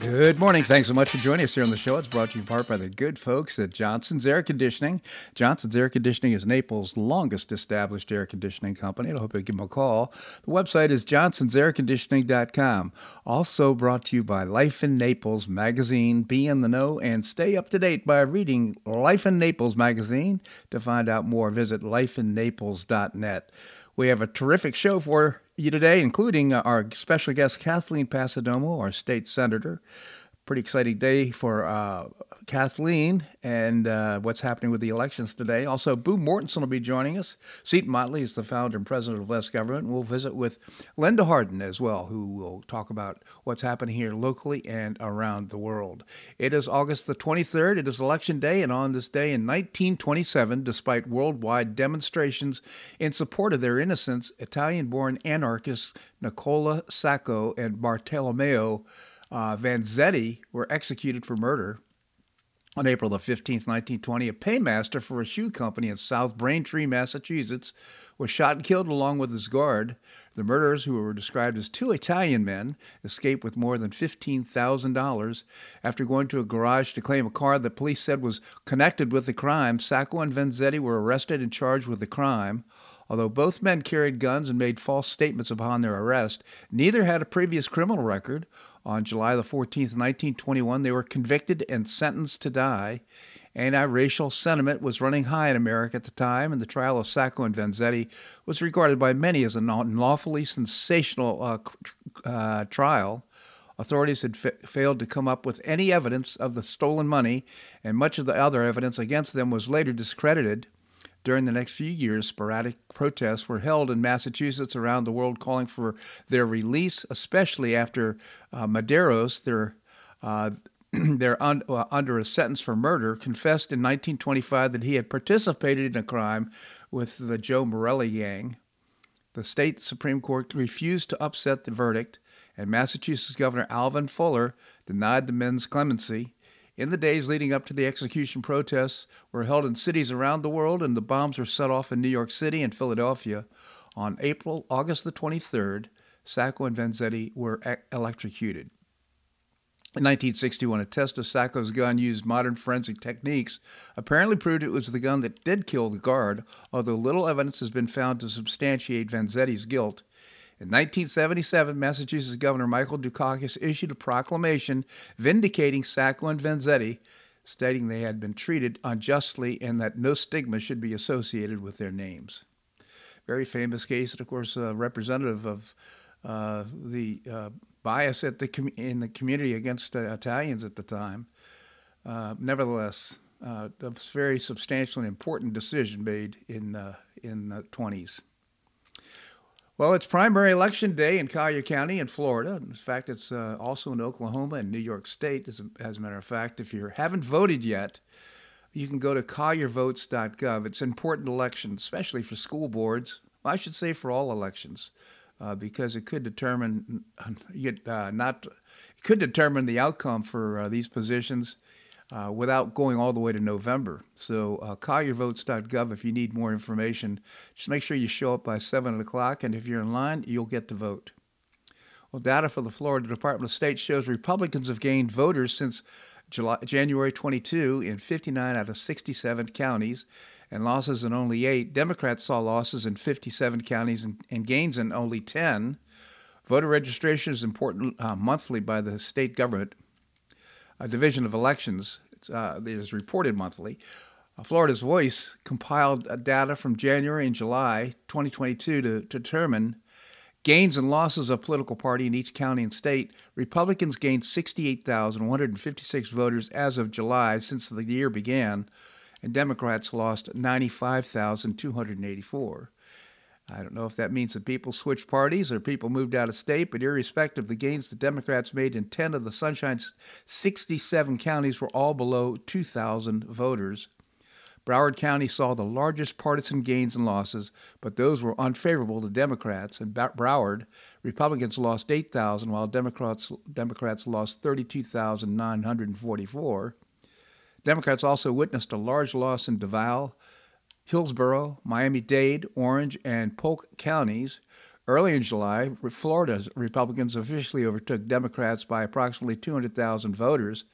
Good morning. Thanks so much for joining us here on the show. It's brought to you in part by the good folks at Johnson's Air Conditioning. Johnson's Air Conditioning is Naples' longest established air conditioning company. I hope you'll give them a call. The website is johnsonsairconditioning.com. Also brought to you by Life in Naples magazine. Be in the know and stay up to date by reading Life in Naples magazine. To find out more, visit lifeinnaples.net. We have a terrific show for you today, including our special guest, Kathleen Passidomo, our state senator. Pretty exciting day for Kathleen and what's happening with the elections today. Also, Boo Mortensen will be joining us. Seton Motley is the founder and president of Less Government. We'll visit with Linda Harden as well, who will talk about what's happening here locally and around the world. It is August the 23rd. It is Election Day, and on this day in 1927, despite worldwide demonstrations in support of their innocence, Italian-born anarchists Nicola Sacco and Bartolomeo Vanzetti were executed for murder. On April the 15th, 1920, a paymaster for a shoe company in South Braintree, Massachusetts, was shot and killed along with his guard. The murderers, who were described as two Italian men, escaped with more than $15,000. After going to a garage to claim a car that police said was connected with the crime, Sacco and Vanzetti were arrested and charged with the crime. Although both men carried guns and made false statements upon their arrest, neither had a previous criminal record. On July the 14th, 1921, they were convicted and sentenced to die. Anti-racial sentiment was running high in America at the time, and the trial of Sacco and Vanzetti was regarded by many as an unlawfully sensational trial. Authorities had failed to come up with any evidence of the stolen money, and much of the other evidence against them was later discredited. During the next few years, sporadic protests were held in Massachusetts around the world calling for their release, especially after Medeiros, under a sentence for murder, confessed in 1925 that he had participated in a crime with the Joe Morelli gang. The state Supreme Court refused to upset the verdict, and Massachusetts Governor Alvin Fuller denied the men's clemency. In the days leading up to the execution, protests were held in cities around the world, and the bombs were set off in New York City and Philadelphia. On August the 23rd, Sacco and Vanzetti were electrocuted. In 1961, a test of Sacco's gun used modern forensic techniques apparently proved it was the gun that did kill the guard, although little evidence has been found to substantiate Vanzetti's guilt. In 1977, Massachusetts Governor Michael Dukakis issued a proclamation vindicating Sacco and Vanzetti, stating they had been treated unjustly and that no stigma should be associated with their names. Very famous case, and of course, representative of the bias at in the community against Italians at the time. Nevertheless, a very substantial and important decision made in the 20s. Well, it's primary election day in Collier County in Florida. In fact, it's also in Oklahoma and New York State. As a matter of fact, if you haven't voted yet, you can go to CollierVotes.gov. It's an important election, especially for school boards. Well, I should say for all elections, because it could determine the outcome for these positions without going all the way to November. So CollierVotes.gov if you need more information. Just make sure you show up by 7 o'clock, and if you're in line, you'll get to vote. Well, data for the Florida Department of State shows Republicans have gained voters since January 22 in 59 out of 67 counties and losses in only 8. Democrats saw losses in 57 counties and gains in only 10. Voter registration is important monthly by the state government. A division of elections that is reported monthly. Florida's Voice compiled data from January and July 2022 to determine gains and losses of political party in each county and state. Republicans gained 68,156 voters as of July since the year began, and Democrats lost 95,284. I don't know if that means that people switched parties or people moved out of state, but irrespective, the gains the Democrats made in 10 of the Sunshine's 67 counties were all below 2,000 voters. Broward County saw the largest partisan gains and losses, but those were unfavorable to Democrats. In Broward, Republicans lost 8,000, while Democrats lost 32,944. Democrats also witnessed a large loss in Duval, Hillsborough, Miami-Dade, Orange, and Polk counties. Early in July, Florida's Republicans officially overtook Democrats by approximately 200,000 voters.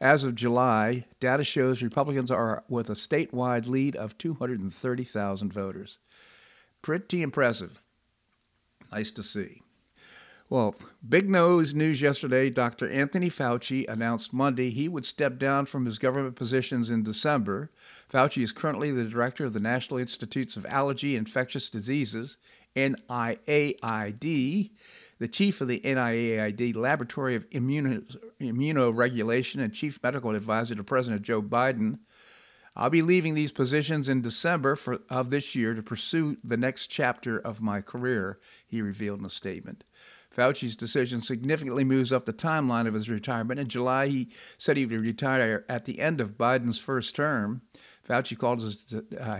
As of July, data shows Republicans are with a statewide lead of 230,000 voters. Pretty impressive. Nice to see. Well, big news yesterday, Dr. Anthony Fauci announced Monday he would step down from his government positions in December. Fauci is currently the director of the National Institutes of Allergy and Infectious Diseases, NIAID, the chief of the NIAID Laboratory of Immunoregulation and chief medical advisor to President Joe Biden. I'll be leaving these positions in December of this year to pursue the next chapter of my career, he revealed in a statement. Fauci's decision significantly moves up the timeline of his retirement. In July, he said he would retire at the end of Biden's first term. Fauci called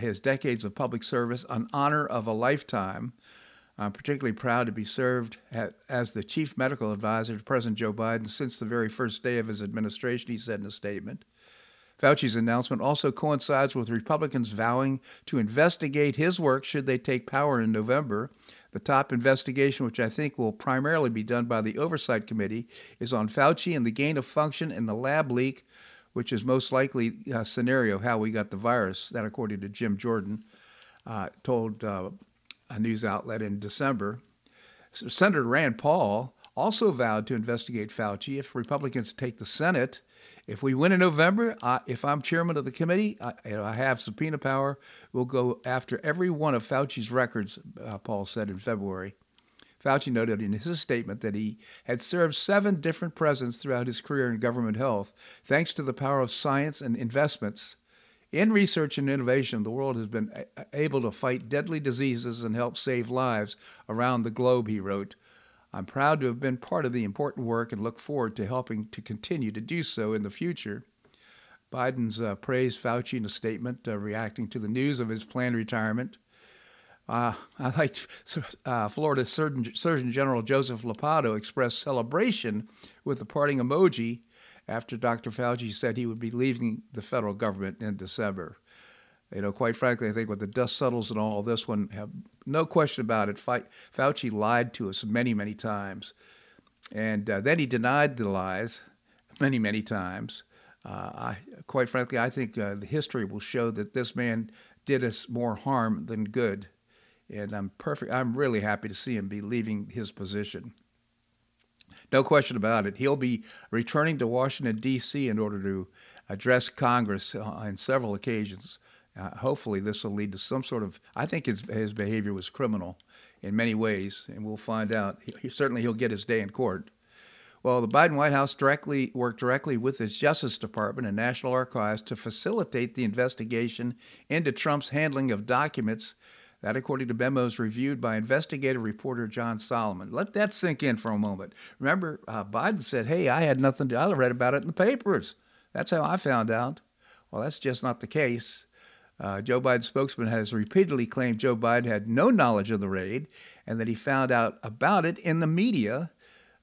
his decades of public service an honor of a lifetime. I'm particularly proud to be served as the chief medical advisor to President Joe Biden since the very first day of his administration, he said in a statement. Fauci's announcement also coincides with Republicans vowing to investigate his work should they take power in November. The top investigation, which I think will primarily be done by the Oversight Committee, is on Fauci and the gain of function in the lab leak, which is most likely a scenario of how we got the virus. That, according to Jim Jordan, told a news outlet in December. Senator Rand Paul also vowed to investigate Fauci if Republicans take the Senate. If we win in November, if I'm chairman of the committee, I have subpoena power, we'll go after every one of Fauci's records, Paul said in February. Fauci noted in his statement that he had served 7 different presidents throughout his career in government health, thanks to the power of science and investments. In research and innovation, the world has been able to fight deadly diseases and help save lives around the globe, he wrote. I'm proud to have been part of the important work and look forward to helping to continue to do so in the future. Biden's praised Fauci in a statement reacting to the news of his planned retirement. I like Florida Surgeon General Joseph Lepato expressed celebration with the parting emoji after Dr. Fauci said he would be leaving the federal government in December. You know, quite frankly, I think when the dust settles and all, this one, have no question about it, Fauci lied to us many, many times. And then he denied the lies many, many times. Quite frankly, I think the history will show that this man did us more harm than good. And I'm really happy to see him be leaving his position. No question about it. He'll be returning to Washington, D.C. in order to address Congress on several occasions. Hopefully this will lead to some sort of, I think his behavior was criminal in many ways, and we'll find out. He'll get his day in court. Well, the Biden White House worked directly with its Justice Department and National Archives to facilitate the investigation into Trump's handling of documents, that according to memos reviewed by investigative reporter John Solomon. Let that sink in for a moment. Remember, Biden said, hey, I read about it in the papers. That's how I found out. Well, that's just not the case. Joe Biden's spokesman has repeatedly claimed Joe Biden had no knowledge of the raid and that he found out about it in the media.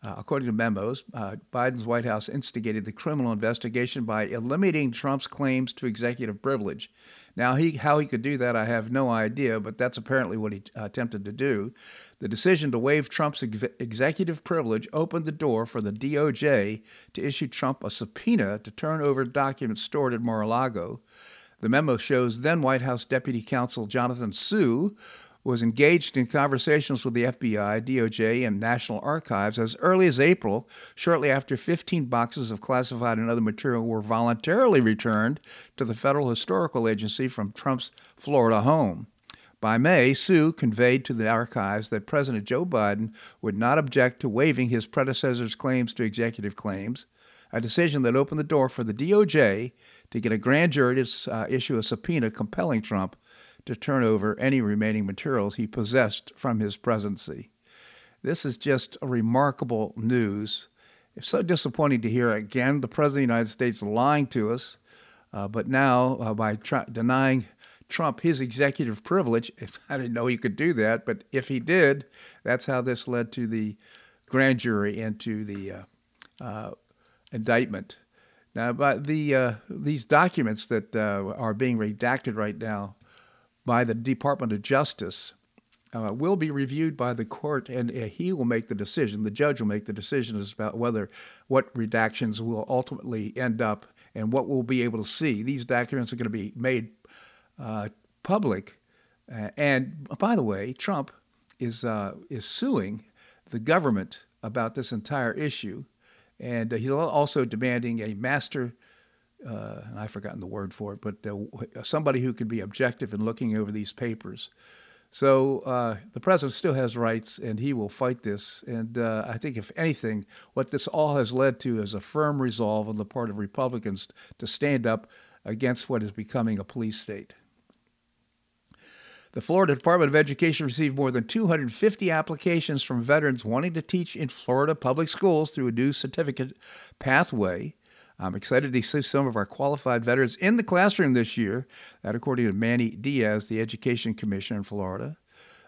According to memos, Biden's White House instigated the criminal investigation by eliminating Trump's claims to executive privilege. Now, how he could do that, I have no idea, but that's apparently what he attempted to do. The decision to waive Trump's executive privilege opened the door for the DOJ to issue Trump a subpoena to turn over documents stored at Mar-a-Lago. The memo shows then White House Deputy Counsel Jonathan Hsu was engaged in conversations with the FBI, DOJ, and National Archives as early as April, shortly after 15 boxes of classified and other material were voluntarily returned to the Federal Historical Agency from Trump's Florida home. By May, Hsu conveyed to the archives that President Joe Biden would not object to waiving his predecessor's claims to executive claims, a decision that opened the door for the DOJ to get a grand jury to issue a subpoena compelling Trump to turn over any remaining materials he possessed from his presidency. This is just remarkable news. It's so disappointing to hear again the President of the United States lying to us. But now, by denying Trump his executive privilege, I didn't know he could do that, but if he did, that's how this led to the grand jury and to the indictment. Now, but these documents that are being redacted right now by the Department of Justice will be reviewed by the court, and he will make the decision. The judge will make the decision as about whether what redactions will ultimately end up and what we'll be able to see. These documents are going to be made public. And by the way, Trump is suing the government about this entire issue. And he's also demanding a master, and I've forgotten the word for it, but somebody who can be objective in looking over these papers. So the president still has rights, and he will fight this. And I think, if anything, what this all has led to is a firm resolve on the part of Republicans to stand up against what is becoming a police state. The Florida Department of Education received more than 250 applications from veterans wanting to teach in Florida public schools through a new certificate pathway. I'm excited to see some of our qualified veterans in the classroom this year. That according to Manny Diaz, the Education Commissioner in Florida.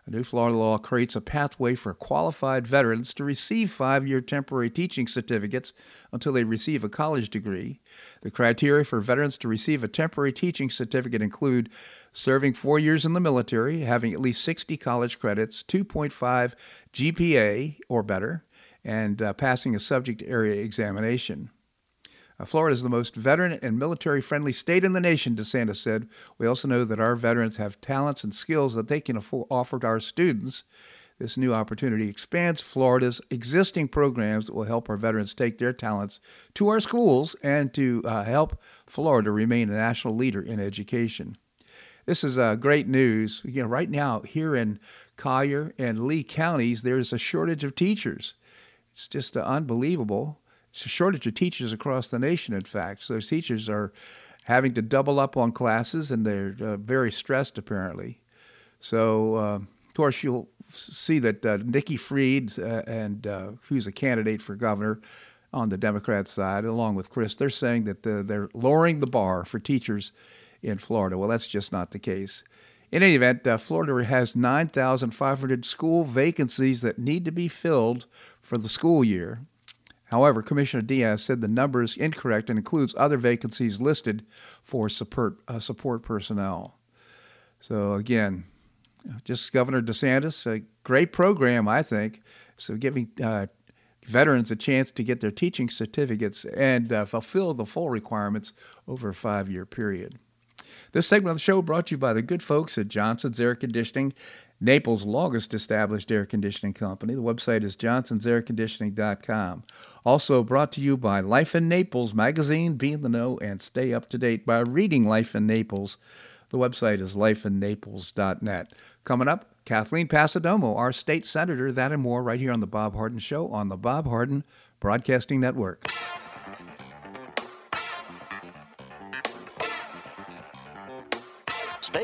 A new Florida law creates a pathway for qualified veterans to receive 5-year temporary teaching certificates until they receive a college degree. The criteria for veterans to receive a temporary teaching certificate include serving 4 years in the military, having at least 60 college credits, 2.5 GPA or better, and passing a subject area examination. Florida is the most veteran and military-friendly state in the nation, DeSantis said. We also know that our veterans have talents and skills that they can offer to our students. This new opportunity expands Florida's existing programs that will help our veterans take their talents to our schools and to help Florida remain a national leader in education. This is great news. You know, right now, here in Collier and Lee counties, there is a shortage of teachers. It's just unbelievable. It's a shortage of teachers across the nation, in fact. So teachers are having to double up on classes, and they're very stressed, apparently. So, of course, you'll see that Nikki Fried, who's a candidate for governor on the Democrat side, along with Chris, they're saying that they're lowering the bar for teachers in Florida. Well, that's just not the case. In any event, Florida has 9,500 school vacancies that need to be filled for the school year. However, Commissioner Diaz said the number is incorrect and includes other vacancies listed for support personnel. So again, just Governor DeSantis, a great program, I think. So giving veterans a chance to get their teaching certificates and fulfill the full requirements over a 5-year period. This segment of the show brought to you by the good folks at Johnson's Air Conditioning, Naples' longest established air conditioning company. The website is johnsonsairconditioning.com. Also brought to you by Life in Naples magazine. Be in the know and stay up to date by reading Life in Naples. The website is lifeinnaples.net. Coming up, Kathleen Passidomo, our state senator, that and more right here on The Bob Harden Show on the Bob Harden Broadcasting Network. Stay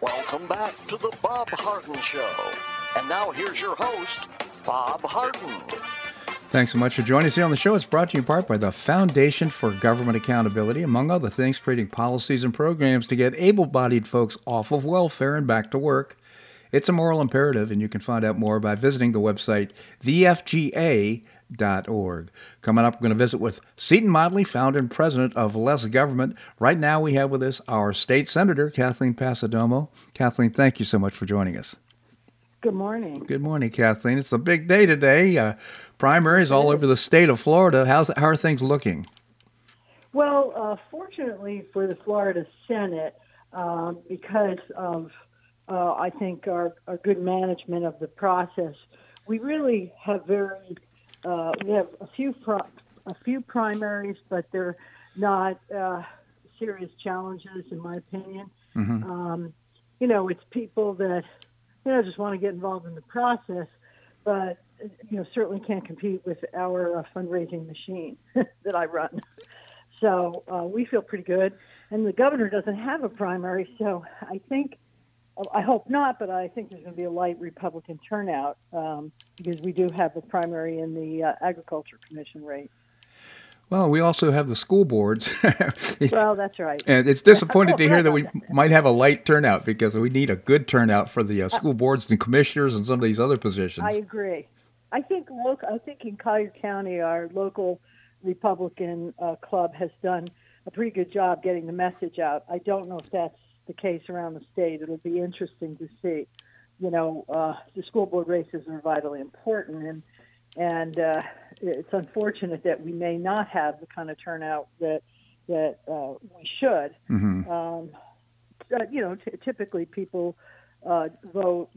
Welcome back to the Bob Harden Show. And now here's your host, Bob Harden. Thanks so much for joining us here on the show. It's brought to you in part by the Foundation for Government Accountability, among other things, creating policies and programs to get able-bodied folks off of welfare and back to work. It's a moral imperative, and you can find out more by visiting the website, thefga.org. Coming up, we're going to visit with Seton Motley, founder and president of Less Government. Right now, we have with us our state senator, Kathleen Passidomo. Kathleen, thank you so much for joining us. Good morning. Good morning, Kathleen. It's a big day today. Primaries all over the state of Florida. How are things looking? Well, fortunately for the Florida Senate, because of I think our good management of the process. We really have a few primaries, but they're not serious challenges, in my opinion. Mm-hmm. You know, it's people that just want to get involved in the process, but certainly can't compete with our fundraising machine that I run. So we feel pretty good, and the governor doesn't have a primary, so I hope not, but I think there's going to be a light Republican turnout because we do have a primary in the Agriculture Commission race. Well, we also have the school boards. Well, that's right. And it's disappointing to hear that we might have a light turnout because we need a good turnout for the school boards and commissioners and some of these other positions. I agree. I think in Collier County, our local Republican club has done a pretty good job getting the message out. I don't know if that's the case around the state. It'll be interesting to see. The school board races are vitally important, and it's unfortunate that we may not have the kind of turnout that we should. Mm-hmm. Typically people vote,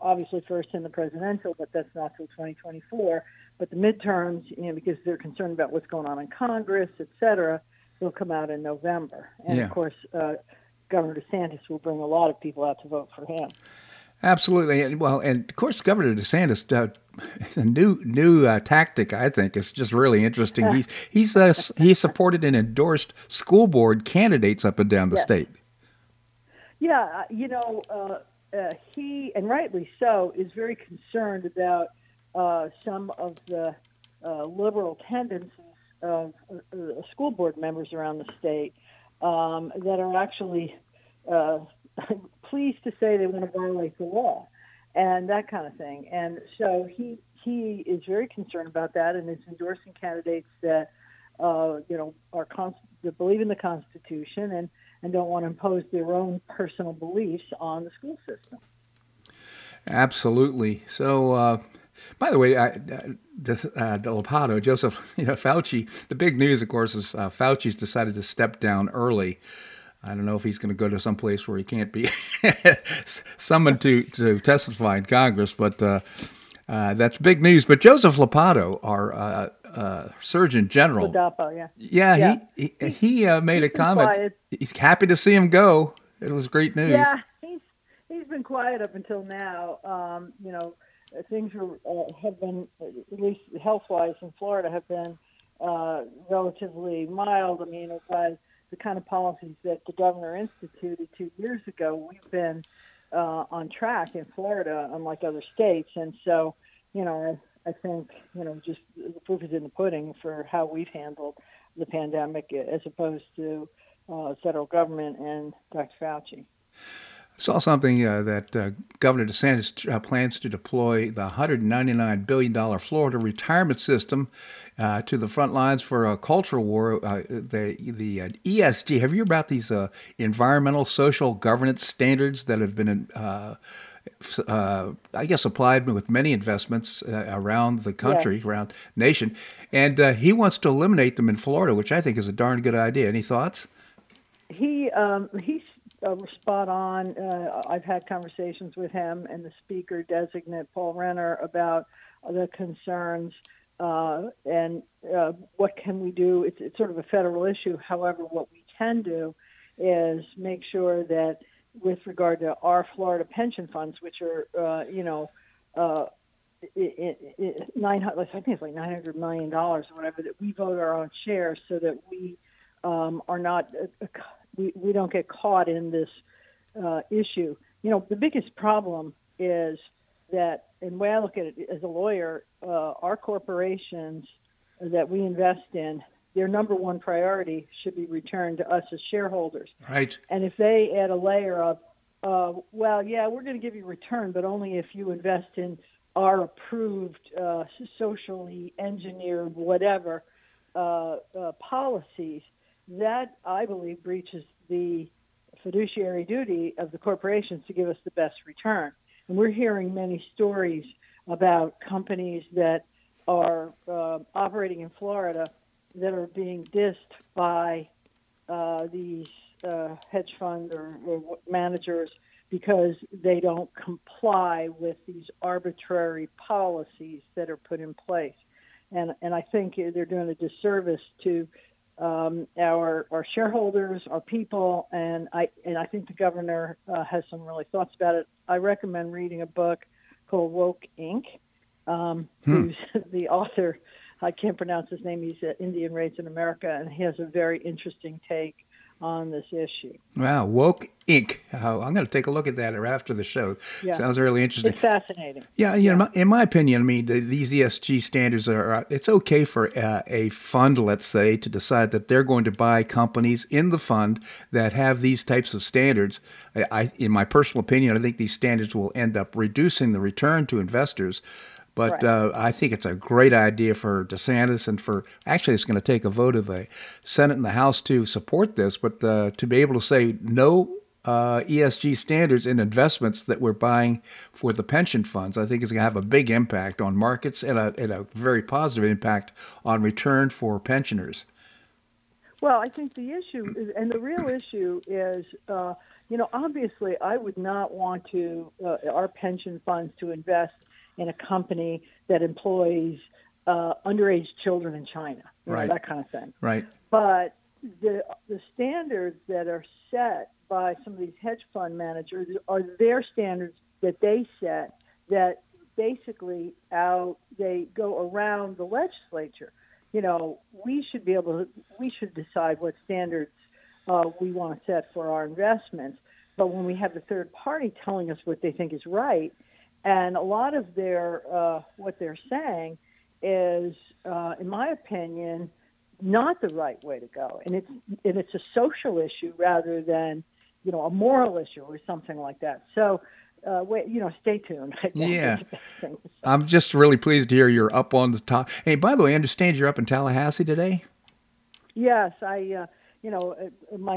obviously first in the presidential, but that's not till 2024. But the midterms, because they're concerned about what's going on in Congress, etc., they'll come out in November, and of course. Governor DeSantis will bring a lot of people out to vote for him. Absolutely. And of course, Governor DeSantis, a new tactic, I think, is just really interesting. He supported and endorsed school board candidates up and down the state. Yeah, he, and rightly so, is very concerned about some of the liberal tendencies of school board members around the state. That are actually pleased to say they want to violate the law and that kind of thing. And so he is very concerned about that and is endorsing candidates that, that believe in the Constitution and don't want to impose their own personal beliefs on the school system. Absolutely. So, by the way, Joseph Fauci, the big news, of course, is Fauci's decided to step down early. I don't know if he's going to go to some place where he can't be summoned to testify in Congress, but that's big news. But Joseph Lepato, our Surgeon General, he made a comment. Quiet. He's happy to see him go. It was great news. Yeah, he's been quiet up until now. Things have been, at least health-wise in Florida, have been relatively mild. I mean, by the kind of policies that the governor instituted 2 years ago, we've been on track in Florida, unlike other states. And so, I think, you know, just the proof is in the pudding for how we've handled the pandemic as opposed to federal government and Dr. Fauci. I saw something that Governor DeSantis plans to deploy the $199 billion Florida retirement system to the front lines for a cultural war. The ESG, have you heard about these environmental, social, governance standards that have been, applied with many investments around the country, yeah, around nation? And he wants to eliminate them in Florida, which I think is a darn good idea. Any thoughts? He's spot on. I've had conversations with him and the speaker designate Paul Renner about the concerns and what can we do. It's sort of a federal issue. However, what we can do is make sure that with regard to our Florida pension funds, which are, I think it's like $900 million or whatever, that we vote our own shares so that we are not we don't get caught in this issue. You know, the biggest problem is that, and the way I look at it as a lawyer, our corporations that we invest in, their number one priority should be returned to us as shareholders. Right. And if they add a layer of, we're going to give you return, but only if you invest in our approved, socially engineered, whatever policies, that, I believe, breaches the fiduciary duty of the corporations to give us the best return. And we're hearing many stories about companies that are operating in Florida that are being dissed by these hedge fund or managers because they don't comply with these arbitrary policies that are put in place. And I think they're doing a disservice to our shareholders, our people, and I think the governor has some really thoughts about it. I recommend reading a book called Woke, Inc., who's the author. I can't pronounce his name. He's at Indian Raised in America, and he has a very interesting take on this issue. Wow, Woke, Inc. I'm going to take a look at that after the show. Yeah. Sounds really interesting. It's fascinating. Yeah, you know, in my opinion, I mean, these ESG standards are, it's okay for a fund, let's say, to decide that they're going to buy companies in the fund that have these types of standards. I, in my personal opinion, I think these standards will end up reducing the return to investors. But I think it's a great idea for DeSantis and for, actually it's going to take a vote of the Senate and the House to support this, but to be able to say no ESG standards in investments that we're buying for the pension funds, I think is going to have a big impact on markets and a very positive impact on return for pensioners. Well, I think the issue is, and the real issue is, obviously I would not want to, our pension funds to invest in a company that employs underage children in China, right, that kind of thing. Right. But the standards that are set by some of these hedge fund managers are their standards that they set that basically they go around the legislature. You know, we should decide what standards we want to set for our investments. But when we have the third party telling us what they think is right, and a lot of their what they're saying is, in my opinion, not the right way to go. And it's a social issue rather than, you know, a moral issue or something like that. So, stay tuned. Yeah. I'm just really pleased to hear you're up on the top. Hey, by the way, I understand you're up in Tallahassee today? Yes, my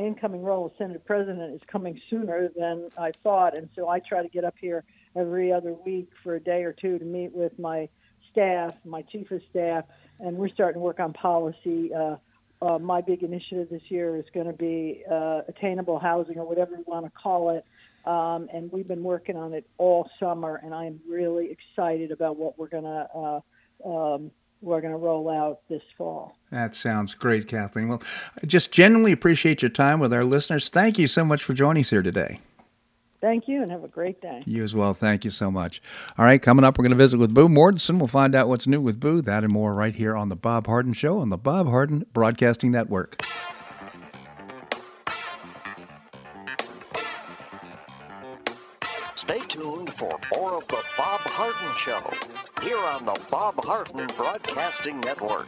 incoming role as Senate President is coming sooner than I thought, and so I try to get up here every other week for a day or two to meet with my staff, my chief of staff, and we're starting to work on policy. My big initiative this year is going to be attainable housing or whatever you want to call it, and we've been working on it all summer, and I'm really excited about what we're going to roll out this fall. That sounds great, Kathleen. Well, I just genuinely appreciate your time with our listeners. Thank you so much for joining us here today. Thank you, and have a great day. You as well. Thank you so much. All right, coming up, we're going to visit with Boo Mortensen. We'll find out what's new with Boo, that and more right here on The Bob Harden Show on the Bob Harden Broadcasting Network. Stay tuned for more of the Bob Harden Show, here on the Bob Harden Broadcasting Network.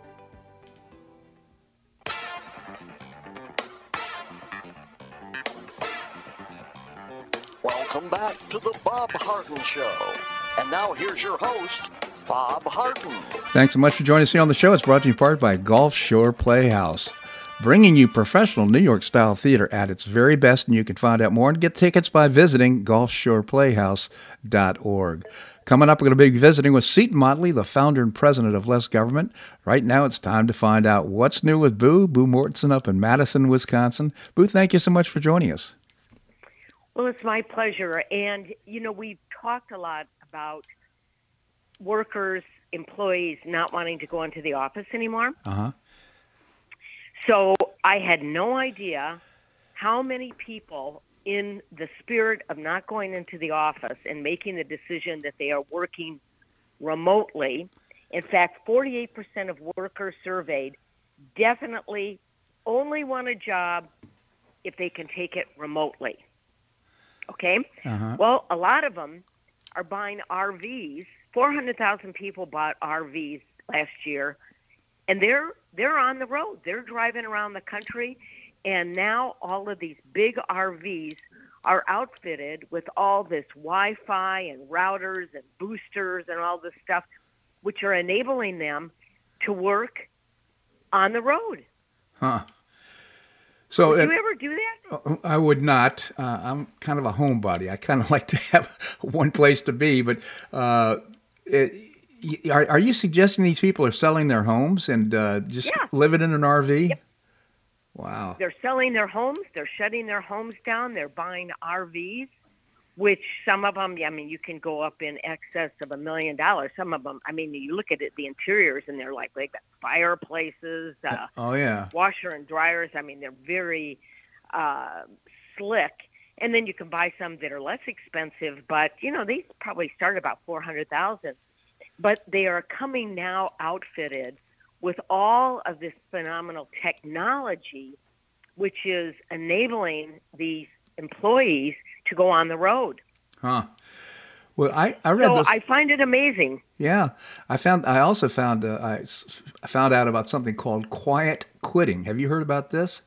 Welcome back to the Bob Harden Show. And now here's your host, Bob Harden. Thanks so much for joining us here on the show. It's brought to you in part by Gulf Shore Playhouse, bringing you professional New York-style theater at its very best. And you can find out more and get tickets by visiting GulfShorePlayhouse.org. Coming up, we're going to be visiting with Seton Motley, the founder and president of Less Government. Right now, it's time to find out what's new with Boo Mortensen up in Madison, Wisconsin. Boo, thank you so much for joining us. Well, it's my pleasure. And, you know, we've talked a lot about workers, employees not wanting to go into the office anymore. Uh-huh. So I had no idea how many people, in the spirit of not going into the office and making the decision that they are working remotely, in fact, 48% of workers surveyed definitely only want a job if they can take it remotely. Okay? Uh-huh. Well, a lot of them are buying RVs. 400,000 people bought RVs last year, and they're on the road. They're driving around the country, and now all of these big RVs are outfitted with all this Wi-Fi and routers and boosters and all this stuff, which are enabling them to work on the road. Huh. So would you ever do that? I would not. I'm kind of a homebody. I kind of like to have one place to be. But are you suggesting these people are selling their homes and just living in an RV? Yep. Wow. They're selling their homes. They're shutting their homes down. They're buying RVs, which some of them, I mean, you can go up in excess of $1 million. Some of them, I mean, you look at it, the interiors, and they're like, they've got fireplaces, washer and dryers. I mean, they're very slick. And then you can buy some that are less expensive, but, you know, these probably start about $400,000. But they are coming now outfitted with all of this phenomenal technology, which is enabling these employees to go on the road. Huh. Well, I read this. I find it amazing. Yeah. I found out about something called quiet quitting. Have you heard about this?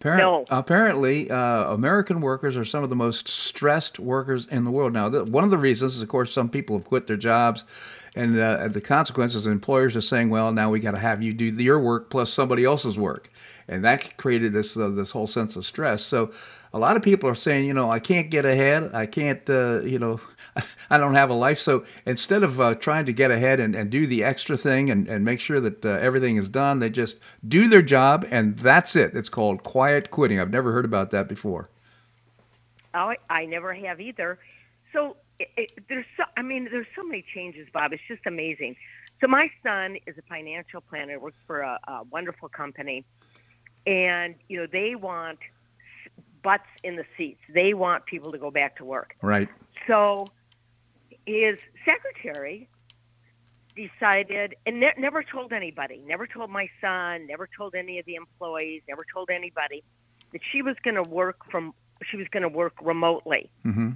Apparently, American workers are some of the most stressed workers in the world. Now, one of the reasons is, of course, some people have quit their jobs, and the consequences, employers are saying, well, now we got to have you do your work plus somebody else's work. And that created this whole sense of stress. So a lot of people are saying, you know, I can't get ahead. I can't, I don't have a life. So instead of trying to get ahead and do the extra thing and make sure that everything is done, they just do their job, and that's it. It's called quiet quitting. I've never heard about that before. I never have either. So there's so many changes, Bob. It's just amazing. So my son is a financial planner, works for a wonderful company, and they want butts in the seats. They want people to go back to work. Right. So his secretary decided, and never told anybody, never told my son, never told any of the employees, never told anybody, that she was going to work remotely. Mm-hmm.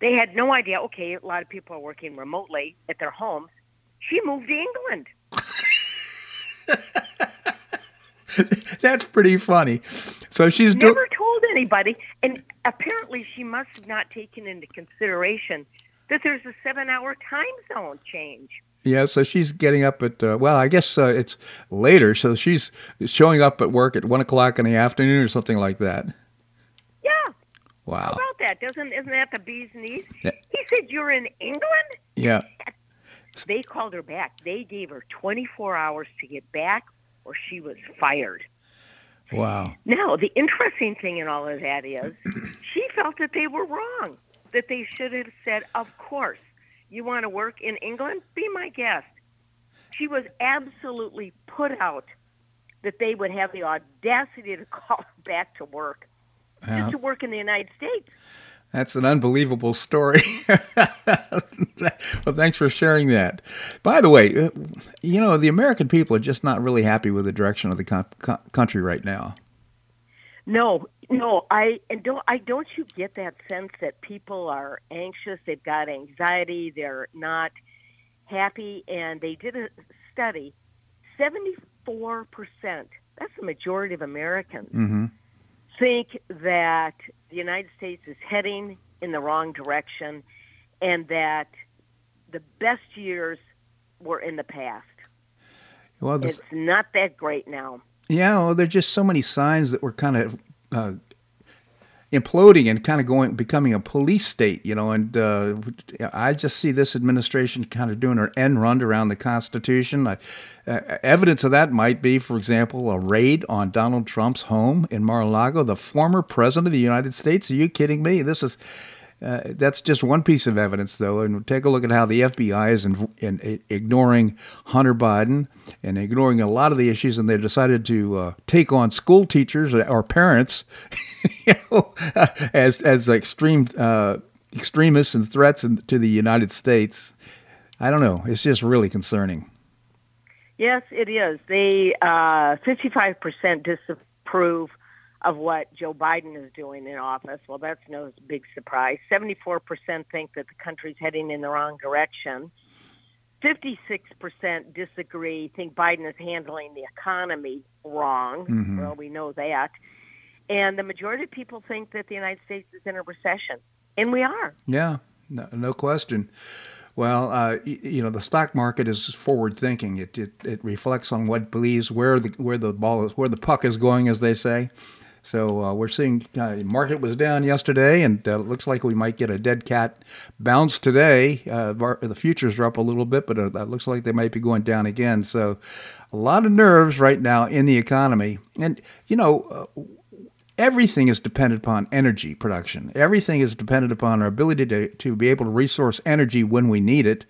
They had no idea. Okay, a lot of people are working remotely at their homes. She moved to England. That's pretty funny. So she's never told anybody, and apparently she must have not taken into consideration that there's a 7-hour time zone change. Yeah, so she's getting up at, I guess it's later, so she's showing up at work at 1 o'clock in the afternoon or something like that. Yeah. Wow. How about that? Isn't that the bee's knees? Yeah. He said, "You're in England?" Yeah. They called her back. They gave her 24 hours to get back, or she was fired. Wow. Now, the interesting thing in all of that is she felt that they were wrong, that they should have said, "Of course. You want to work in England? Be my guest." She was absolutely put out that they would have the audacity to call her back to work, just to work in the United States. That's an unbelievable story. Well, thanks for sharing that. By the way, the American people are just not really happy with the direction of the country right now. No, don't you get that sense that people are anxious, they've got anxiety, they're not happy? And they did a study, 74%, that's the majority of Americans, mm-hmm. think that the United States is heading in the wrong direction and that the best years were in the past. Well, it's not that great now. Yeah, well, there are just so many signs that we're kind of imploding and kind of becoming a police state, and I just see this administration kind of doing an end run around the Constitution. Evidence of that might be, for example, a raid on Donald Trump's home in Mar-a-Lago, the former president of the United States. Are you kidding me? This is that's just one piece of evidence, though. And take a look at how the FBI is in ignoring Hunter Biden and ignoring a lot of the issues, and they decided to take on school teachers or parents as extremists and threats to the United States. I don't know. It's just really concerning. Yes, it is. They 55% disapprove of what Joe Biden is doing in office. Well, that's no big surprise. 74% think that the country's heading in the wrong direction. 56% disagree, think Biden is handling the economy wrong. Mm-hmm. Well, we know that. And the majority of people think that the United States is in a recession. And we are. Yeah, no question. Well, the stock market is forward-thinking. It reflects on what believes where the puck is going, as they say. So we're seeing the market was down yesterday, and it looks like we might get a dead cat bounce today. The futures are up a little bit, but it looks like they might be going down again. So a lot of nerves right now in the economy. And, everything is dependent upon energy production. Everything is dependent upon our ability to be able to resource energy when we need it.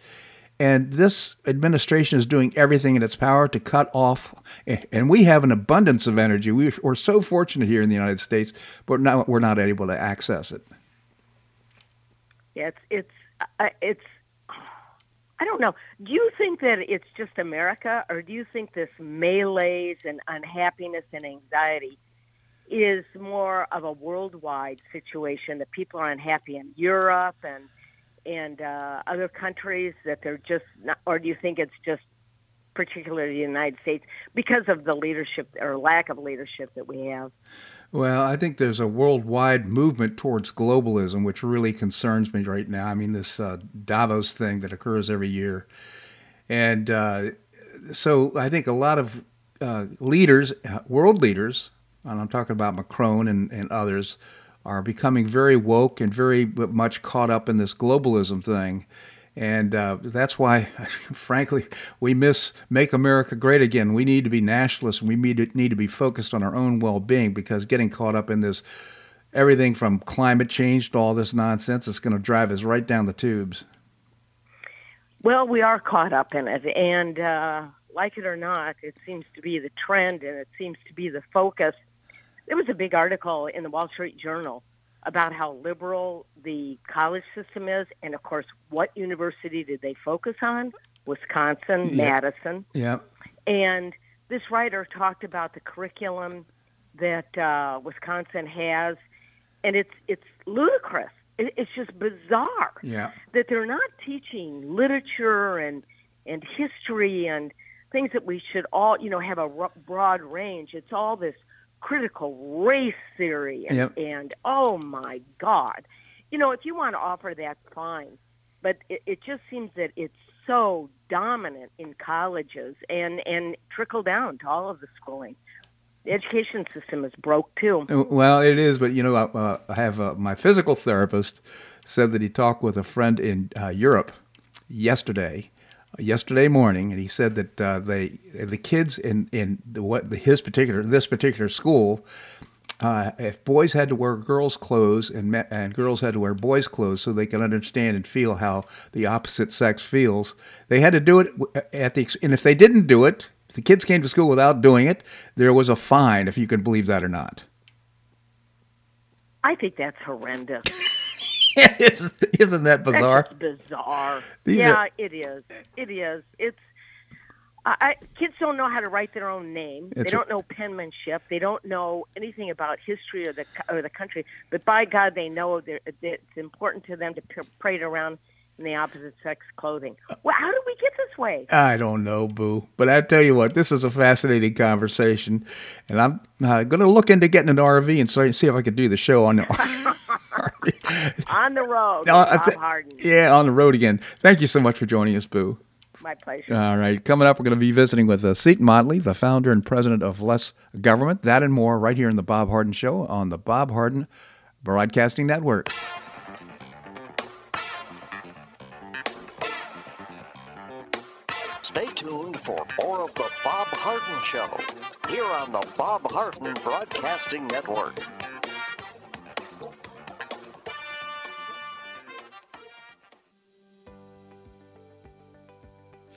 And this administration is doing everything in its power to cut off. And we have an abundance of energy. We're so fortunate here in the United States, but now we're not able to access it. Yeah, I don't know. Do you think that it's just America, or do you think this malaise and unhappiness and anxiety is more of a worldwide situation, that people are unhappy in Europe and other countries, that they're just not, or do you think it's just particularly the United States because of the leadership or lack of leadership that we have? Well, I think there's a worldwide movement towards globalism, which really concerns me right now. I mean, this Davos thing that occurs every year. And so I think a lot of world leaders, and I'm talking about Macron and others, are becoming very woke and very much caught up in this globalism thing. And that's why, frankly, we miss Make America Great Again. We need to be nationalists, and we need to be focused on our own well-being, because getting caught up in this everything from climate change to all this nonsense. It's going to drive us right down the tubes. Well, we are caught up in it. And like it or not, it seems to be the trend and it seems to be the focus. There was a big article in the Wall Street Journal about how liberal the college system is. And, of course, what university did they focus on? Wisconsin, Madison. Yeah. And this writer talked about the curriculum that Wisconsin has, and it's ludicrous. It's just bizarre that they're not teaching literature and history and things that we should all, you know, have a broad range. It's all this critical race theory and oh my God, you know, if you want to offer that, fine, but it just seems that it's so dominant in colleges and trickle down to all of the schooling. The education system is broke too. Well, it is, but you know, I have my physical therapist said that he talked with a friend in Europe yesterday morning, and he said that the kids in this particular school, if boys had to wear girls' clothes and girls had to wear boys' clothes so they could understand and feel how the opposite sex feels, they had to do it and if they didn't do it, if the kids came to school without doing it, there was a fine, if you can believe that or not. I think that's horrendous. Isn't that bizarre? That's bizarre. It is. It is. It's kids don't know how to write their own name. They don't know penmanship. They don't know anything about history or the country. But by God, they know it's important to them to parade around in the opposite sex clothing. Well, how did we get this way? I don't know, Boo. But I tell you what, this is a fascinating conversation, and I'm going to look into getting an RV and see if I can do the show on the RV. On the road, Bob Harden. Yeah, on the road again. Thank you so much for joining us, Boo. My pleasure. All right. Coming up, we're going to be visiting with Seton Motley, the founder and president of Less Government. That and more right here in the Bob Harden Show on the Bob Harden Broadcasting Network. Stay tuned for more of the Bob Harden Show here on the Bob Harden Broadcasting Network.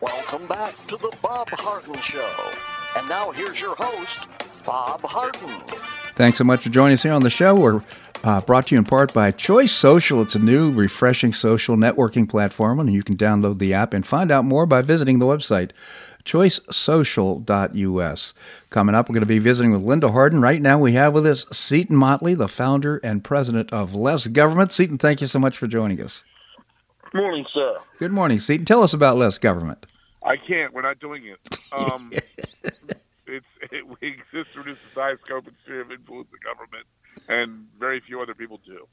Welcome back to the Bob Harden Show. And now here's your host, Bob Harden. Thanks so much for joining us here on the show. We're brought to you in part by Choice Social. It's a new, refreshing social networking platform, and you can download the app and find out more by visiting the website, choicesocial.us. Coming up, we're going to be visiting with Linda Harden. Right now, we have with us Seton Motley, the founder and president of Less Government. Seton, thank you so much for joining us. Morning, sir. Good morning, Seton. Tell us about less government. I can't. We're not doing it. We exist through this size, scope, and sphere of influence of government, and very few other people do.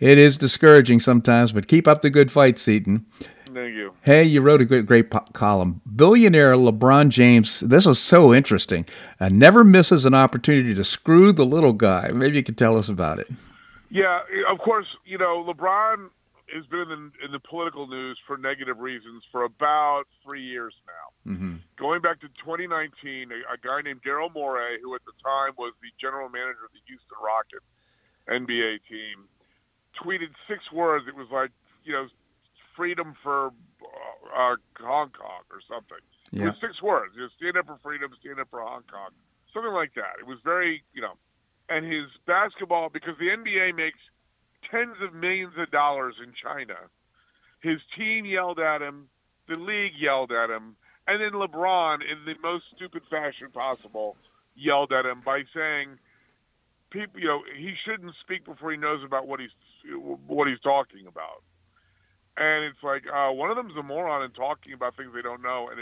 It is discouraging sometimes, but keep up the good fight, Seton. Thank you. Hey, you wrote a great column. Billionaire LeBron James, this is so interesting, never misses an opportunity to screw the little guy. Maybe you could tell us about it. Yeah, of course, you know, LeBron has been in the political news for negative reasons for about 3 years now. Mm-hmm. Going back to 2019, a guy named Daryl Morey, who at the time was the general manager of the Houston Rockets NBA team, tweeted 6 words. It was like, you know, freedom for Hong Kong or something. Yeah. It was 6 words. You know, stand up for freedom, stand up for Hong Kong. Something like that. It was very, you know, and his basketball, because the NBA makes tens of millions of dollars in China, his team yelled at him, the league yelled at him, and then LeBron, in the most stupid fashion possible, yelled at him by saying, people, you know, he shouldn't speak before he knows about what he's talking about. And it's like, one of them's a moron and talking about things they don't know, and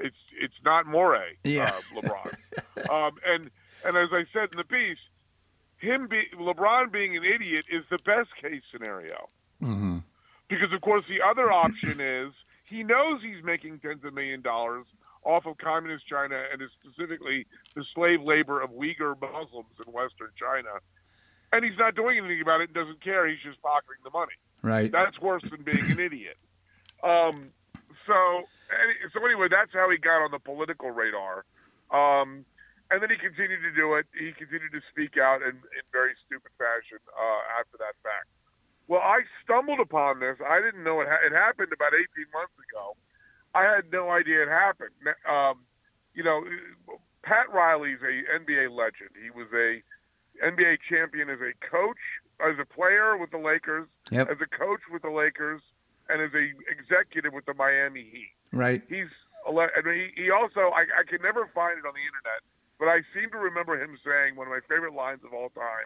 it's not Morey, yeah. LeBron. And as I said in the piece, LeBron being an idiot is the best case scenario. Mm-hmm. Because, of course, the other option is he knows he's making tens of millions of dollars off of Communist China and is specifically the slave labor of Uyghur Muslims in Western China. And he's not doing anything about it and doesn't care. He's just pocketing the money. Right. That's worse than being an idiot. So anyway, that's how he got on the political radar. And then he continued to do it. He continued to speak out in very stupid fashion after that fact. Well, I stumbled upon this. I didn't know it happened about 18 months ago. I had no idea it happened. You know, Pat Riley's an NBA legend. He was a NBA champion as a coach, as a player with the Lakers, yep. As a coach with the Lakers, and as an executive with the Miami Heat. Right. He also, I could never find it on the internet, but I seem to remember him saying one of my favorite lines of all time,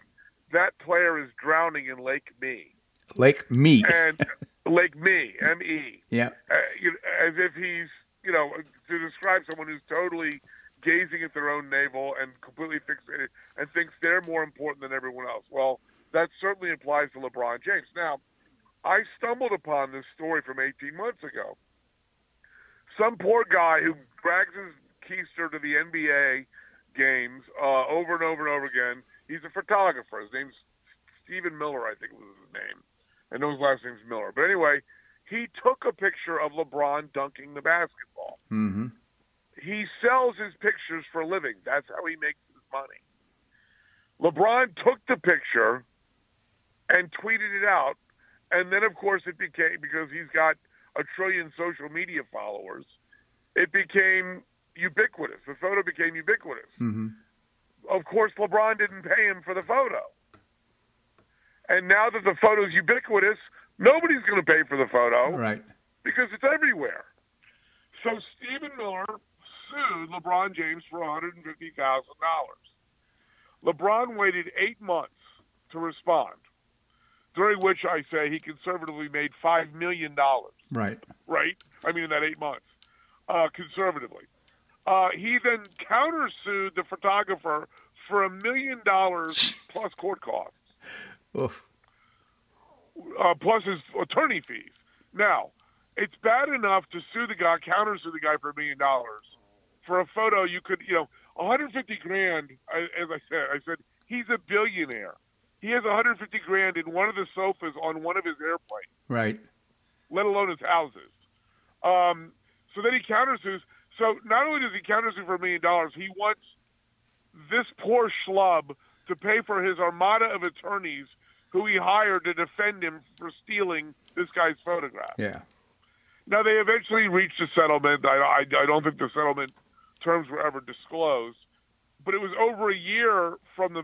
that player is drowning in Lake Me. Lake Me. And Lake Me, M-E. Yeah. As if he's, you know, to describe someone who's totally gazing at their own navel and completely fixated and thinks they're more important than everyone else. Well, that certainly applies to LeBron James. Now, I stumbled upon this story from 18 months ago. Some poor guy who drags his keister to the NBA games over and over and over again. He's a photographer. His name's Stephen Miller, I think was his name. I know his last name's Miller. But anyway, he took a picture of LeBron dunking the basketball. Mm-hmm. He sells his pictures for a living. That's how he makes his money. LeBron took the picture and tweeted it out. And then, of course, it became, because he's got 1 trillion social media followers, it became ubiquitous. The photo became ubiquitous. Mm-hmm. Of course, LeBron didn't pay him for the photo. And now that the photo's ubiquitous, nobody's going to pay for the photo, right? Because it's everywhere. So Stephen Miller sued LeBron James for $150,000. LeBron waited 8 months to respond, during which I say he conservatively made $5 million. Right. Right? I mean, in that 8 months, conservatively. He then countersued the photographer for $1 million plus court costs. Oof. Plus his attorney fees. Now, it's bad enough to sue the guy, countersue the guy for $1 million for a photo you could, you know, 150 grand, as I said, he's a billionaire. He has 150 grand in one of the sofas on one of his airplanes. Right. Let alone his houses. So then he countersues. So not only does he countersue for $1 million, he wants this poor schlub to pay for his armada of attorneys who he hired to defend him for stealing this guy's photograph. Yeah. Now, they eventually reached a settlement. I don't think the settlement terms were ever disclosed, but it was over a year from the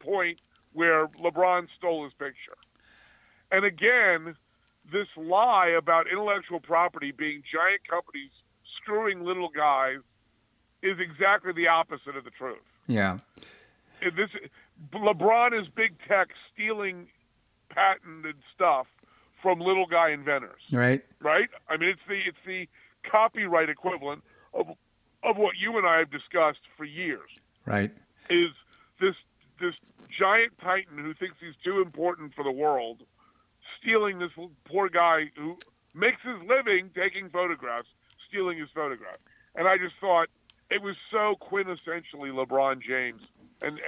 point where LeBron stole his picture. And again, this lie about intellectual property being giant companies screwing little guys is exactly the opposite of the truth. Yeah. LeBron is big tech stealing patented stuff from Little Guy Inventors. Right? I mean, it's the copyright equivalent of what you and I have discussed for years. Right. Is this giant titan who thinks he's too important for the world stealing this poor guy who makes his living taking photographs, stealing his photograph. And I just thought it was so quintessentially LeBron James and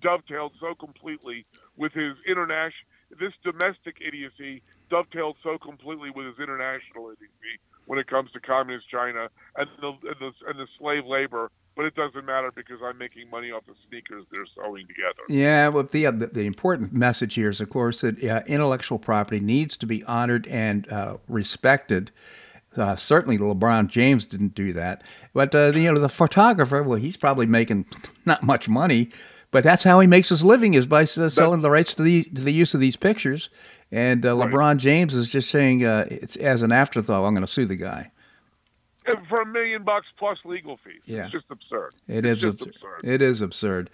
dovetailed so completely with his international – this domestic idiocy dovetailed so completely with his international idiocy when it comes to Communist China and the slave labor. But it doesn't matter because I'm making money off the sneakers they're sewing together. Yeah, well, the important message here is, of course, that intellectual property needs to be honored and respected. Certainly, LeBron James didn't do that. But the photographer, well, he's probably making not much money, but that's how he makes his living is by selling the rights to the use of these pictures. And right. LeBron James is just saying, it's as an afterthought, I'm going to sue the guy. For $1 million plus legal fees. Yeah. It's just absurd. It is absurd.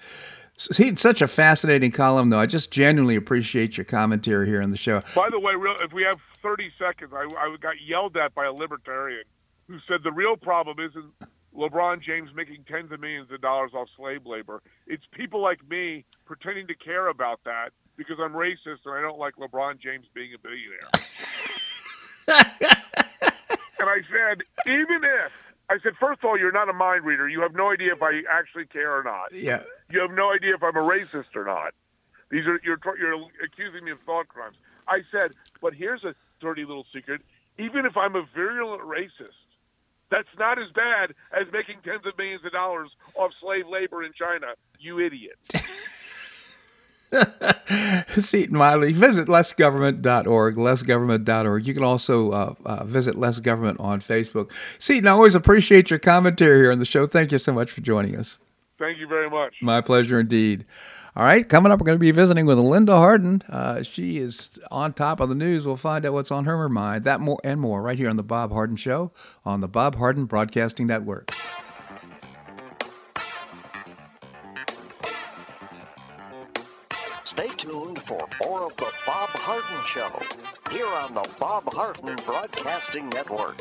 See, it's such a fascinating column, though. I just genuinely appreciate your commentary here on the show. By the way, if we have 30 seconds, I got yelled at by a libertarian who said the real problem isn't LeBron James making tens of millions of dollars off slave labor. It's people like me pretending to care about that because I'm racist and I don't like LeBron James being a billionaire. And I said, first of all, you're not a mind reader. You have no idea if I actually care or not. Yeah. You have no idea if I'm a racist or not. You're accusing me of thought crimes. I said, but here's a dirty little secret. Even if I'm a virulent racist, that's not as bad as making tens of millions of dollars off slave labor in China. You idiot. Seton Motley. Visit lessgovernment.org, lessgovernment.org. You can also visit Less Government on Facebook. Seton, I always appreciate your commentary here on the show. Thank you so much for joining us. Thank you very much. My pleasure indeed. All right, coming up, we're going to be visiting with Linda Harden. She is on top of the news. We'll find out what's on her mind. That more and more right here on The Bob Harden Show on the Bob Harden Broadcasting Network. Stay tuned for more of The Bob Harden Show here on the Bob Harden Broadcasting Network.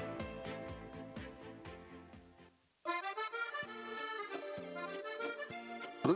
Blue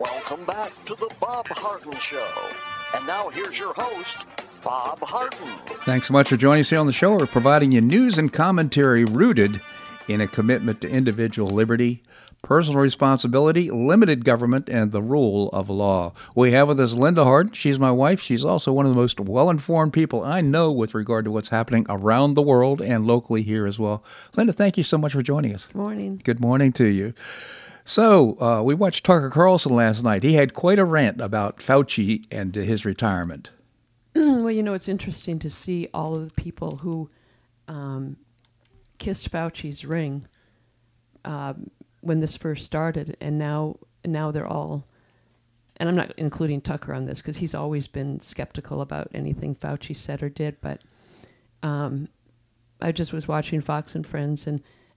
Welcome back to the Bob Harden Show. And now here's your host, Bob Harden. Thanks so much for joining us here on the show. We're providing you news and commentary rooted in a commitment to individual liberty, personal responsibility, limited government, and the rule of law. We have with us Linda Harden. She's my wife. She's also one of the most well-informed people I know with regard to what's happening around the world and locally here as well. Linda, thank you so much for joining us. Good morning. Good morning to you. So we watched Tucker Carlson last night. He had quite a rant about Fauci and his retirement. Well, you know, it's interesting to see all of the people who kissed Fauci's ring when this first started, and now they're all, and I'm not including Tucker on this because he's always been skeptical about anything Fauci said or did, but I just was watching Fox and Friends,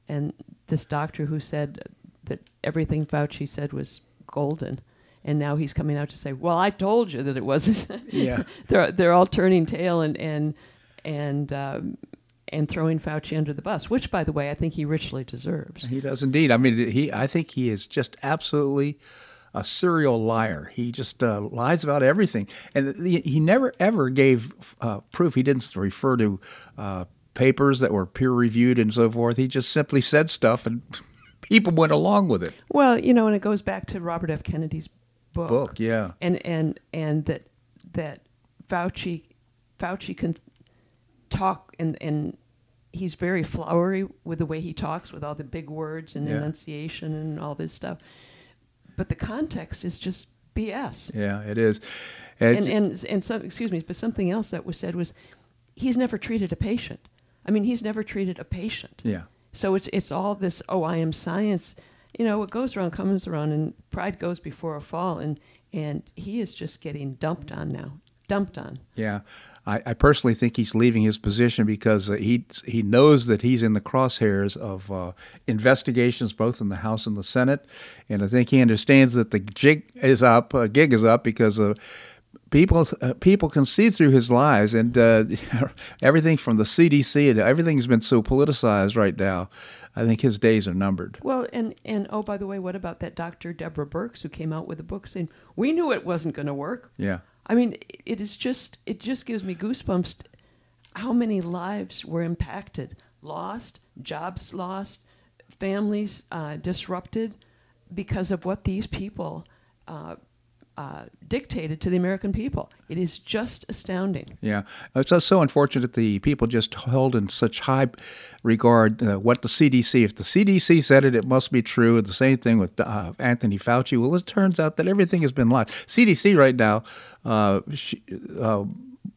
and this doctor who said that everything Fauci said was golden, and now he's coming out to say, well, I told you that it wasn't. Yeah. They're all turning tail and throwing Fauci under the bus, which, by the way, I think he richly deserves. He does indeed. I mean, I think he is just absolutely a serial liar. He just lies about everything. And he never, ever gave proof. He didn't refer to papers that were peer-reviewed and so forth. He just simply said stuff, and people went along with it. Well, you know, and it goes back to Robert F. Kennedy's book. Yeah. And that Fauci can talk, and he's very flowery with the way he talks, with all the big words and enunciation and all this stuff. But the context is just BS. Yeah, it is. But something else that was said was he's never treated a patient. I mean, he's never treated a patient. Yeah. So it's all this, oh, I am science. You know, what goes around comes around, and pride goes before a fall, and he is just getting dumped on now. Dumped on. Yeah. I personally think he's leaving his position because he knows that he's in the crosshairs of investigations both in the House and the Senate, and I think he understands that the gig is up because people can see through his lies, and everything from the CDC and everything's been so politicized right now. I think his days are numbered. Well, and oh, by the way, what about that Dr. Deborah Birx who came out with a book saying we knew it wasn't going to work? Yeah. I mean, it just gives me goosebumps how many lives were impacted, lost, jobs lost, families disrupted because of what these people dictated to the American people. It is just astounding. Yeah. It's just so unfortunate that the people just held in such high regard what the CDC, if the CDC said it must be true. The same thing with Anthony Fauci. Well, it turns out that everything has been lied. CDC right now,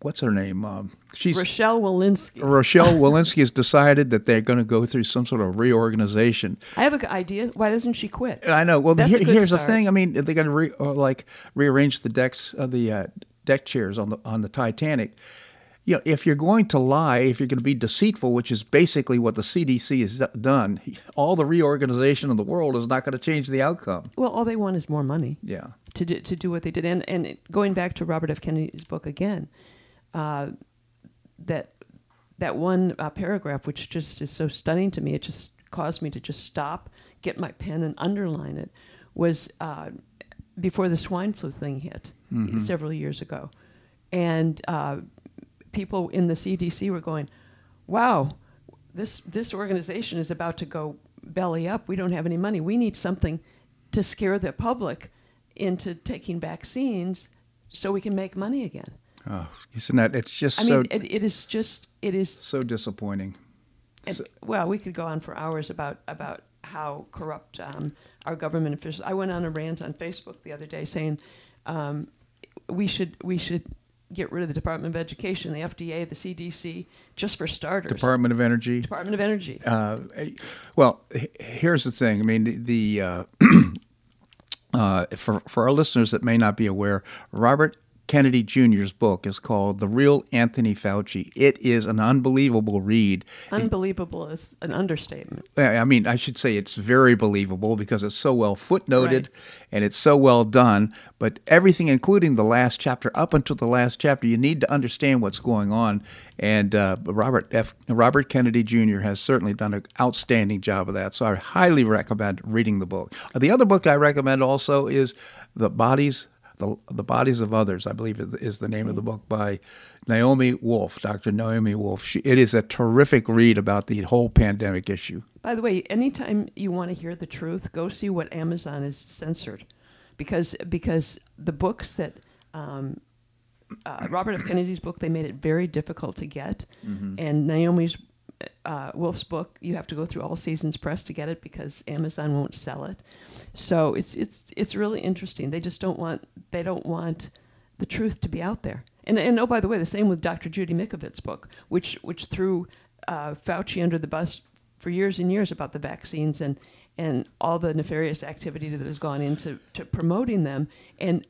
what's her name? She's Rochelle Walensky. Rochelle Walensky has decided that they're going to go through some sort of reorganization. I have an idea. Why doesn't she quit? I know. Well, here's the thing. I mean, they're going to rearrange the decks, deck chairs on the Titanic. You know, if you're going to lie, if you're going to be deceitful, which is basically what the CDC has done, all the reorganization in the world is not going to change the outcome. Well, all they want is more money. Yeah. To do what they did, and going back to Robert F. Kennedy's book again. That one paragraph, which just is so stunning to me, it just caused me to just stop, get my pen and underline it, was before the swine flu thing hit several years ago. And people in the CDC were going, wow, this organization is about to go belly up. We don't have any money. We need something to scare the public into taking vaccines so we can make money again. Oh, isn't that? It's just. It is so disappointing. Well, we could go on for hours about how corrupt our government officials. I went on a rant on Facebook the other day saying we should get rid of the Department of Education, the FDA, the CDC, just for starters. Department of Energy. Well, here's the thing. I mean, the for our listeners that may not be aware, Robert Kennedy Jr.'s book is called The Real Anthony Fauci. It is an unbelievable read. Unbelievable is an understatement. I mean, I should say it's very believable because it's so well footnoted, right, and it's so well done. But everything, including the last chapter, up until the last chapter, you need to understand what's going on. And Robert Kennedy Jr. has certainly done an outstanding job of that. So I highly recommend reading the book. The other book I recommend also is The Bodies of Others, I believe is the name of the book, by Naomi Wolf, Dr. Naomi Wolf. It is a terrific read about the whole pandemic issue. By the way, anytime you want to hear the truth, go see what Amazon is censored, because the books that Robert F. Kennedy's book, they made it very difficult to get, and Naomi's Wolf's book. You have to go through All Seasons Press to get it because Amazon won't sell it. So it's really interesting. They just don't want the truth to be out there. And oh, by the way, the same with Dr. Judy Mikovits' book, which threw Fauci under the bus for years and years about the vaccines and all the nefarious activity that has gone into promoting them. And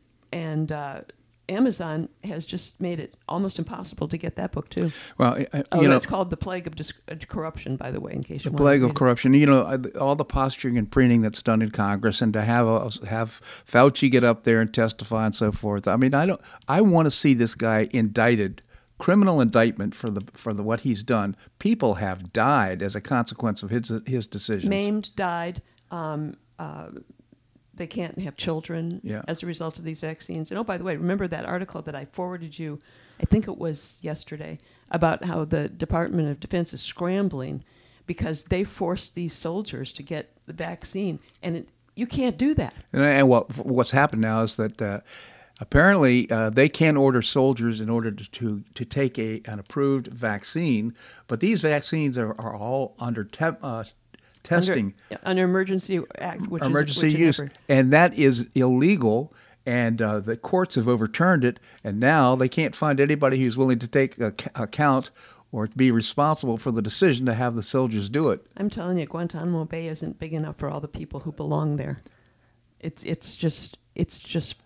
Amazon has just made it almost impossible to get that book too. Well, it's called The Plague of Corruption, by the way, in case you want to read it. The Plague of Corruption. You know, all the posturing and printing that's done in Congress, and to have Fauci get up there and testify and so forth. I mean, I want to see this guy indicted. Criminal indictment for what he's done. People have died as a consequence of his decisions. Maimed, died. They can't have children as a result of these vaccines. And oh, by the way, remember that article that I forwarded you, I think it was yesterday, about how the Department of Defense is scrambling because they forced these soldiers to get the vaccine, and you can't do that. And what's happened now is that apparently, they can order soldiers in order to take an approved vaccine, but these vaccines are all under testing. Under Emergency Act, which emergency is... Emergency use, and that is illegal, and the courts have overturned it, and now they can't find anybody who's willing to take account or be responsible for the decision to have the soldiers do it. I'm telling you, Guantanamo Bay isn't big enough for all the people who belong there. It's just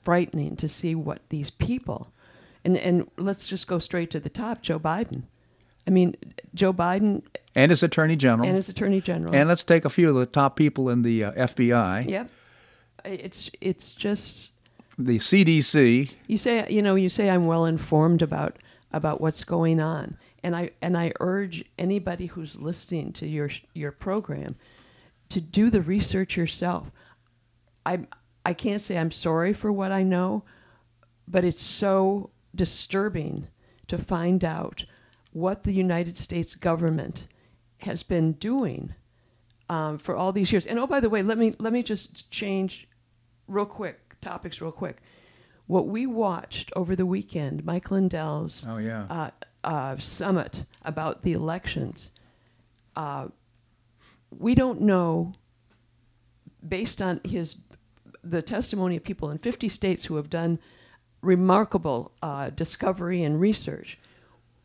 frightening to see what these people, and let's just go straight to the top, Joe Biden. I mean, Joe Biden. And his attorney general. And let's take a few of the top people in the FBI. Yep. It's just. The CDC. You say I'm well informed about what's going on. And I urge anybody who's listening to your program to do the research yourself. I can't say I'm sorry for what I know, but it's so disturbing to find out what the United States government has been doing for all these years. And oh, by the way, let me just change real quick. What we watched over the weekend, Mike Lindell's summit about the elections, we don't know, based on the testimony of people in 50 states who have done remarkable discovery and research,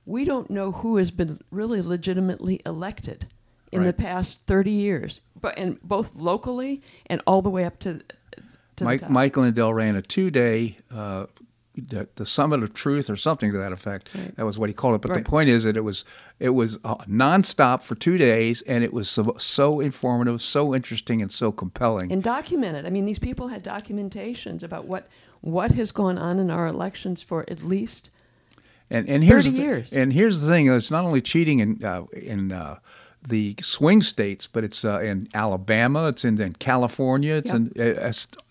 we don't know who has been really legitimately elected in the past 30 years, and both locally and all the way up to the top. Mike Lindell ran a two-day the Summit of Truth or something to that effect. Right. That was what he called it. But the point is that it was nonstop for 2 days, and it was so informative, so interesting, and so compelling. And documented. I mean, these people had documentations about what has gone on in our elections for at least 30 years. And here's the thing: it's not only cheating in the swing states, but it's in Alabama, it's in California, it's in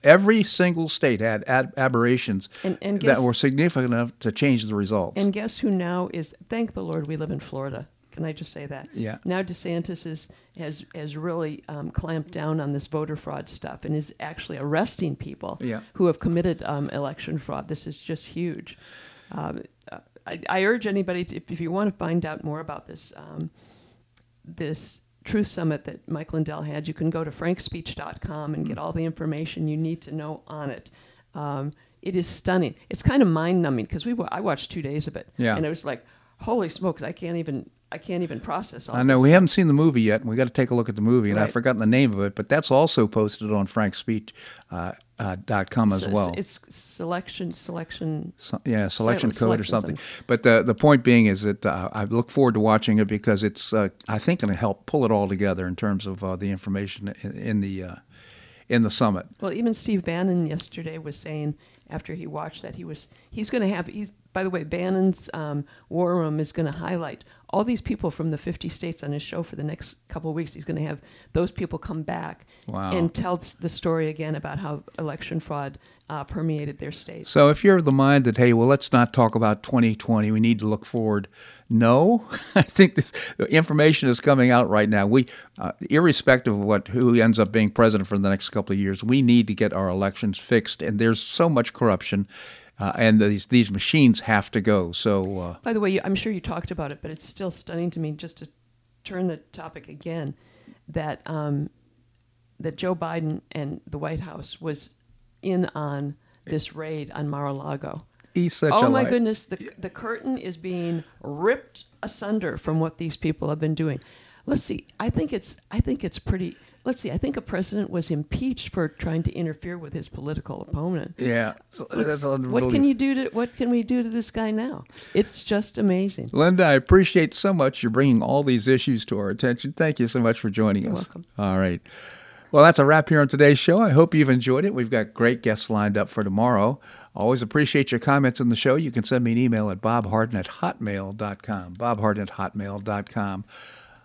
every single state had aberrations that were significant enough to change the results. And guess who now is? Thank the Lord, we live in Florida. Can I just say that? Yeah. Now DeSantis has really clamped down on this voter fraud stuff and is actually arresting people who have committed election fraud. This is just huge. I urge anybody to, if you want to find out more about this. This Truth Summit that Mike Lindell had, you can go to frankspeech.com and get all the information you need to know on it. It is stunning. It's kind of mind-numbing because I watched 2 days of it, and it was like, holy smokes, I can't even process all this. I know, we haven't seen the movie yet, and we got to take a look at the movie, and I've forgotten the name of it, but that's also posted on frankspeech.com as well. It's selection code or something. But the point being is that I look forward to watching it because it's, I think, going to help pull it all together in terms of the information in the summit. Well, even Steve Bannon yesterday was saying after he watched that by the way, Bannon's War Room is going to highlight all these people from the 50 states on his show for the next couple of weeks. He's going to have those people come back and tell the story again about how election fraud permeated their state. So if you're of the mind that, hey, well, let's not talk about 2020, we need to look forward. No, I think this information is coming out right now. We, irrespective of who ends up being president for the next couple of years, we need to get our elections fixed, and there's so much corruption. And these machines have to go. So, by the way, I'm sure you talked about it, but it's still stunning to me just to turn the topic again, that that Joe Biden and the White House was in on this raid on Mar-a-Lago. He's such a liar. Oh my goodness, the curtain is being ripped asunder from what these people have been doing. Let's see. I think it's pretty. Let's see. I think a president was impeached for trying to interfere with his political opponent. Yeah. What can we do to this guy now? It's just amazing. Linda, I appreciate so much you're bringing all these issues to our attention. Thank you so much for joining us. You're welcome. All right. Well, that's a wrap here on today's show. I hope you've enjoyed it. We've got great guests lined up for tomorrow. Always appreciate your comments on the show. You can send me an email at bobharden@hotmail.com. bobharden@hotmail.com.